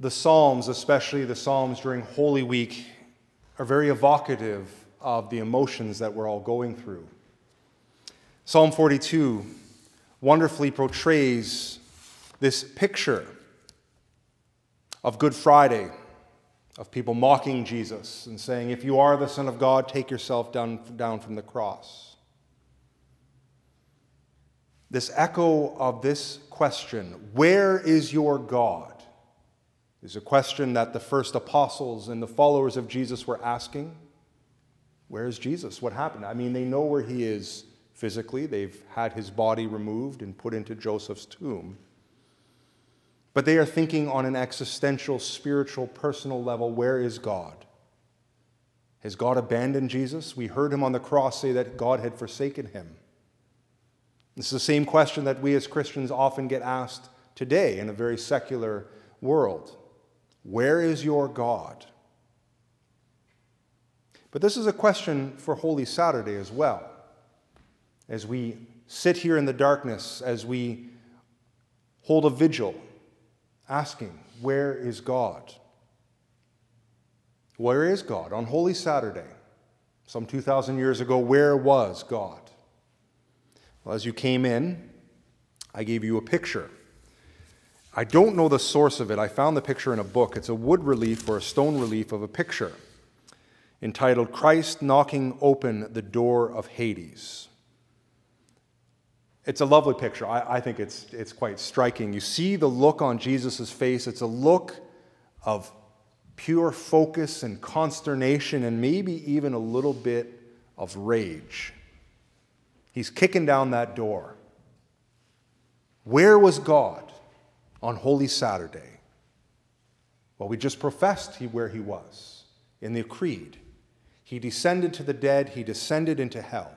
The Psalms, especially the Psalms during Holy Week, are very evocative of the emotions that we're all going through. Psalm 42 wonderfully portrays this picture of Good Friday, of people mocking Jesus and saying, if you are the Son of God, take yourself down from the cross. This echo of this question, where is your God, is a question that the first apostles and the followers of Jesus were asking. Where is Jesus? What happened? I mean, they know where he is physically. They've had his body removed and put into Joseph's tomb. But they are thinking on an existential, spiritual, personal level, where is God? Has God abandoned Jesus? We heard him on the cross say that God had forsaken him. This is the same question that we as Christians often get asked today in a very secular world. Where is your God? But this is a question for Holy Saturday as well. As we sit here in the darkness, as we hold a vigil, asking, where is God? Where is God? On Holy Saturday, some 2,000 years ago, where was God? Well, as you came in, I gave you a picture. I don't know the source of it. I found the picture in a book. It's a wood relief or a stone relief of a picture entitled Christ Knocking Open the Door of Hades. It's a lovely picture. I think it's quite striking. You see the look on Jesus' face. It's a look of pure focus and consternation and maybe even a little bit of rage. He's kicking down that door. Where was God on Holy Saturday? Well, we just professed where he was in the Creed. He descended to the dead. He descended into hell.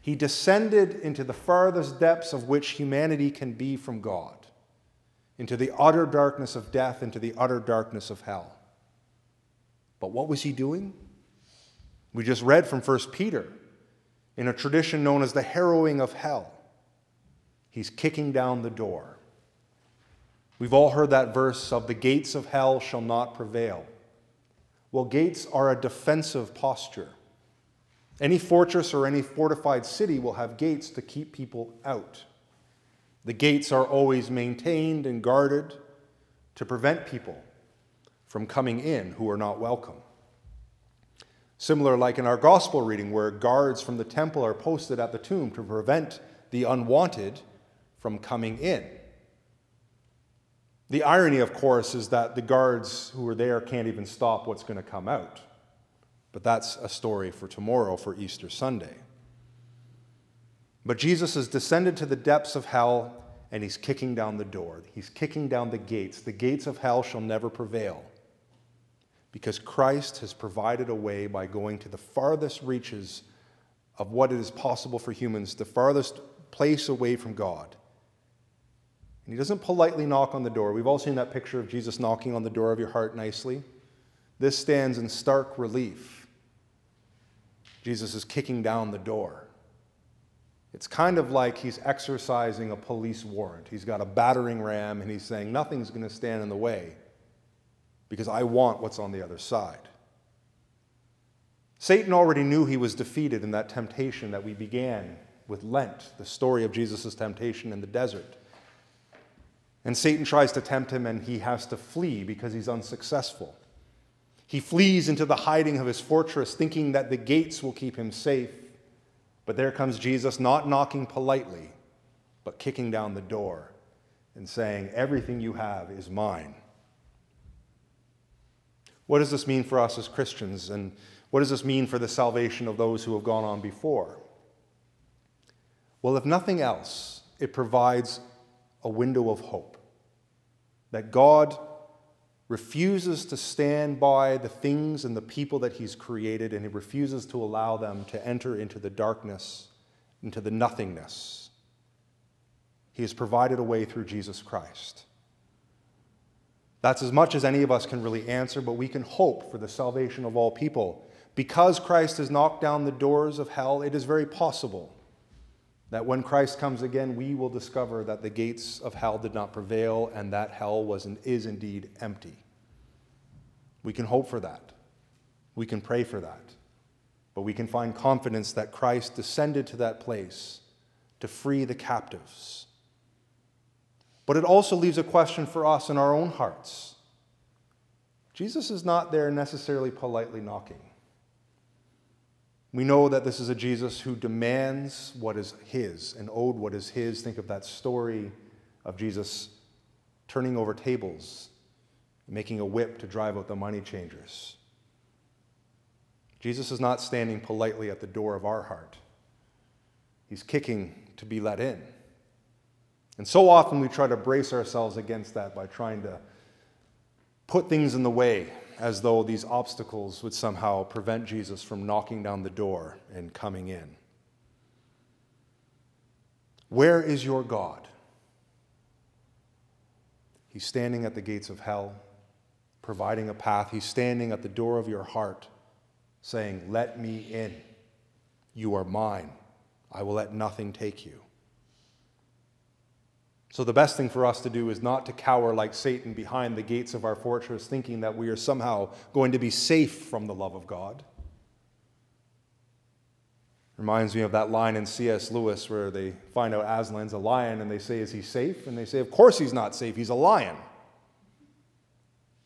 He descended into the farthest depths of which humanity can be from God, into the utter darkness of death, into the utter darkness of hell. But what was he doing? We just read from 1 Peter, in a tradition known as the harrowing of hell. He's kicking down the door. We've all heard that verse of the gates of hell shall not prevail. Well, gates are a defensive posture. Any fortress or any fortified city will have gates to keep people out. The gates are always maintained and guarded to prevent people from coming in who are not welcome. Similar like in our gospel reading where guards from the temple are posted at the tomb to prevent the unwanted from coming in. The irony, of course, is that the guards who are there can't even stop what's going to come out. But that's a story for tomorrow, for Easter Sunday. But Jesus has descended to the depths of hell, and he's kicking down the door. He's kicking down the gates. The gates of hell shall never prevail, because Christ has provided a way by going to the farthest reaches of what it is possible for humans, the farthest place away from God. And he doesn't politely knock on the door. We've all seen that picture of Jesus knocking on the door of your heart nicely. This stands in stark relief. Jesus is kicking down the door. It's kind of like he's exercising a police warrant. He's got a battering ram and he's saying, nothing's going to stand in the way because I want what's on the other side. Satan already knew he was defeated in that temptation that we began with Lent, the story of Jesus' temptation in the desert. And Satan tries to tempt him and he has to flee because he's unsuccessful. He flees into the hiding of his fortress, thinking that the gates will keep him safe. But there comes Jesus, not knocking politely, but kicking down the door and saying, everything you have is mine. What does this mean for us as Christians? And what does this mean for the salvation of those who have gone on before? Well, if nothing else, it provides a window of hope that God refuses to stand by the things and the people that he's created, and he refuses to allow them to enter into the darkness, into the nothingness. He has provided a way through Jesus Christ. That's as much as any of us can really answer, but we can hope for the salvation of all people. Because Christ has knocked down the doors of hell, it is very possible That when Christ comes again, we will discover that the gates of hell did not prevail and that hell was and is indeed empty. We can hope for that. We can pray for that. But we can find confidence that Christ descended to that place to free the captives. But it also leaves a question for us in our own hearts. Jesus is not there necessarily politely knocking. We know that this is a Jesus who demands what is his and owed what is his. Think of that story of Jesus turning over tables, making a whip to drive out the money changers. Jesus is not standing politely at the door of our heart. He's kicking to be let in. And so often we try to brace ourselves against that by trying to put things in the way, as though these obstacles would somehow prevent Jesus from knocking down the door and coming in. Where is your God? He's standing at the gates of hell, providing a path. He's standing at the door of your heart, saying, "Let me in. You are mine. I will let nothing take you." So the best thing for us to do is not to cower like Satan behind the gates of our fortress, thinking that we are somehow going to be safe from the love of God. Reminds me of that line in C.S. Lewis where they find out Aslan's a lion and they say, "Is he safe?" And they say, "Of course he's not safe. He's a lion."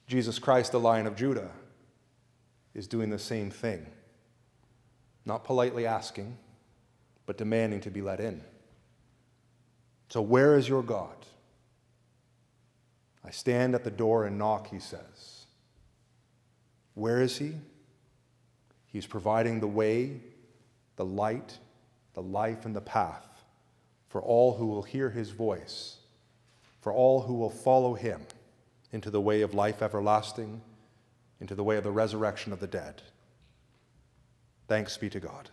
Jesus Christ, the Lion of Judah, is doing the same thing. Not politely asking, but demanding to be let in. So where is your God? I stand at the door and knock, he says. Where is he? He's providing the way, the light, the life, and the path for all who will hear his voice, for all who will follow him into the way of life everlasting, into the way of the resurrection of the dead. Thanks be to God.